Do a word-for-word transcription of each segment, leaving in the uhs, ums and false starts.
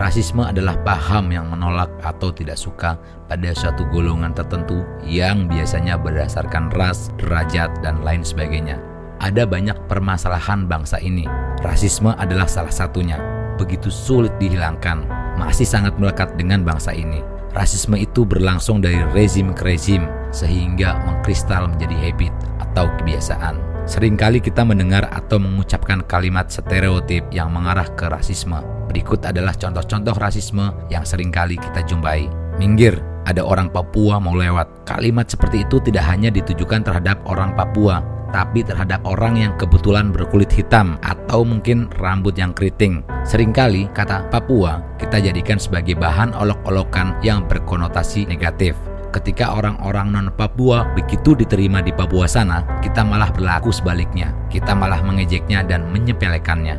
Rasisme adalah paham yang menolak atau tidak suka pada suatu golongan tertentu yang biasanya berdasarkan ras, derajat, dan lain sebagainya. Ada banyak permasalahan bangsa ini. Rasisme adalah salah satunya. Begitu sulit dihilangkan, masih sangat melekat dengan bangsa ini. Rasisme itu berlangsung dari rezim ke rezim, sehingga mengkristal menjadi habit atau kebiasaan. Seringkali kita mendengar atau mengucapkan kalimat stereotip yang mengarah ke rasisme. Berikut adalah contoh-contoh rasisme yang seringkali kita jumpai. Minggir, ada orang Papua mau lewat. Kalimat seperti itu tidak hanya ditujukan terhadap orang Papua, tapi terhadap orang yang kebetulan berkulit hitam atau mungkin rambut yang keriting. Seringkali kata Papua kita jadikan sebagai bahan olok-olokan yang berkonotasi negatif. Ketika orang-orang non-Papua begitu diterima di Papua sana, kita malah berlaku sebaliknya. Kita malah mengejeknya dan menyepelekannya.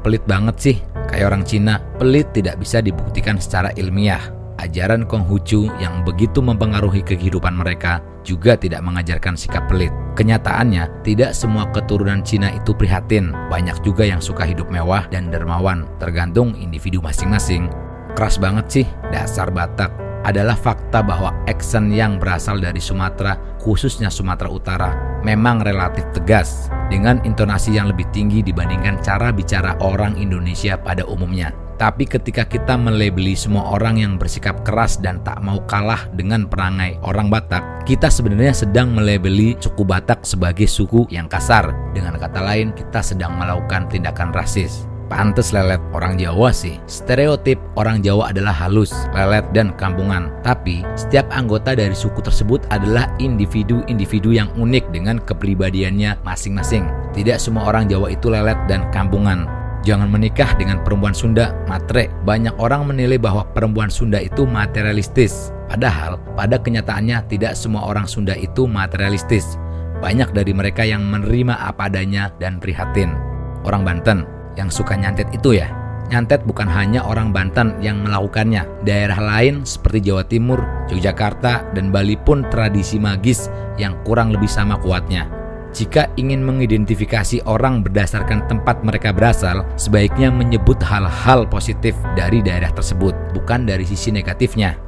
Pelit banget sih. Kayak orang Cina, pelit tidak bisa dibuktikan secara ilmiah. Ajaran Konghucu yang begitu mempengaruhi kehidupan mereka juga tidak mengajarkan sikap pelit. Kenyataannya, tidak semua keturunan Cina itu prihatin. Banyak juga yang suka hidup mewah dan dermawan, tergantung individu masing-masing. Keras banget sih, dasar Batak. Adalah fakta bahwa aksen yang berasal dari Sumatera, khususnya Sumatera Utara, memang relatif tegas, dengan intonasi yang lebih tinggi dibandingkan cara bicara orang Indonesia pada umumnya. Tapi ketika kita melabeli semua orang yang bersikap keras dan tak mau kalah dengan perangai orang Batak, kita sebenarnya sedang melabeli suku Batak sebagai suku yang kasar. Dengan kata lain, kita sedang melakukan tindakan rasis. Pantes lelet orang Jawa sih. Stereotip orang Jawa adalah halus, lelet, dan kampungan. Tapi, setiap anggota dari suku tersebut adalah individu-individu yang unik dengan kepribadiannya masing-masing. Tidak semua orang Jawa itu lelet dan kampungan. Jangan menikah dengan perempuan Sunda, matre. Banyak orang menilai bahwa perempuan Sunda itu materialistis. Padahal, pada kenyataannya tidak semua orang Sunda itu materialistis. Banyak dari mereka yang menerima apa adanya dan prihatin. Orang Banten yang suka nyantet itu ya. Nyantet bukan hanya orang Banten yang melakukannya. Daerah lain seperti Jawa Timur, Yogyakarta, dan Bali pun tradisi magis yang kurang lebih sama kuatnya. Jika ingin mengidentifikasi orang berdasarkan tempat mereka berasal, sebaiknya menyebut hal-hal positif dari daerah tersebut, bukan dari sisi negatifnya.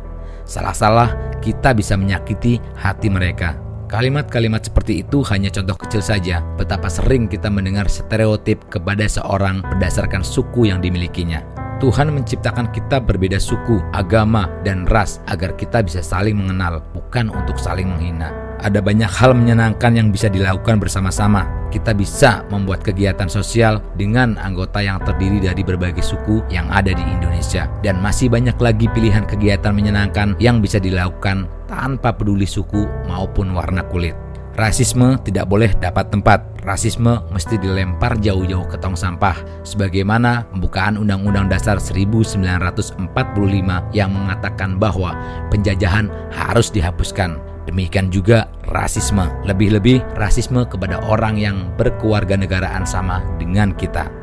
Salah-salah kita bisa menyakiti hati mereka. Kalimat-kalimat seperti itu hanya contoh kecil saja betapa sering kita mendengar stereotip kepada seorang berdasarkan suku yang dimilikinya. Tuhan menciptakan kita berbeda suku, agama, dan ras agar kita bisa saling mengenal, bukan untuk saling menghina. Ada banyak hal menyenangkan yang bisa dilakukan bersama-sama. Kita bisa membuat kegiatan sosial dengan anggota yang terdiri dari berbagai suku yang ada di Indonesia. Dan masih banyak lagi pilihan kegiatan menyenangkan yang bisa dilakukan tanpa peduli suku maupun warna kulit. Rasisme tidak boleh dapat tempat. Rasisme mesti dilempar jauh-jauh ke tong sampah, sebagaimana pembukaan Undang-Undang Dasar seribu sembilan ratus empat puluh lima yang mengatakan bahwa penjajahan harus dihapuskan. Demikian juga rasisme. Lebih-lebih rasisme kepada orang yang berkewarganegaraan sama dengan kita.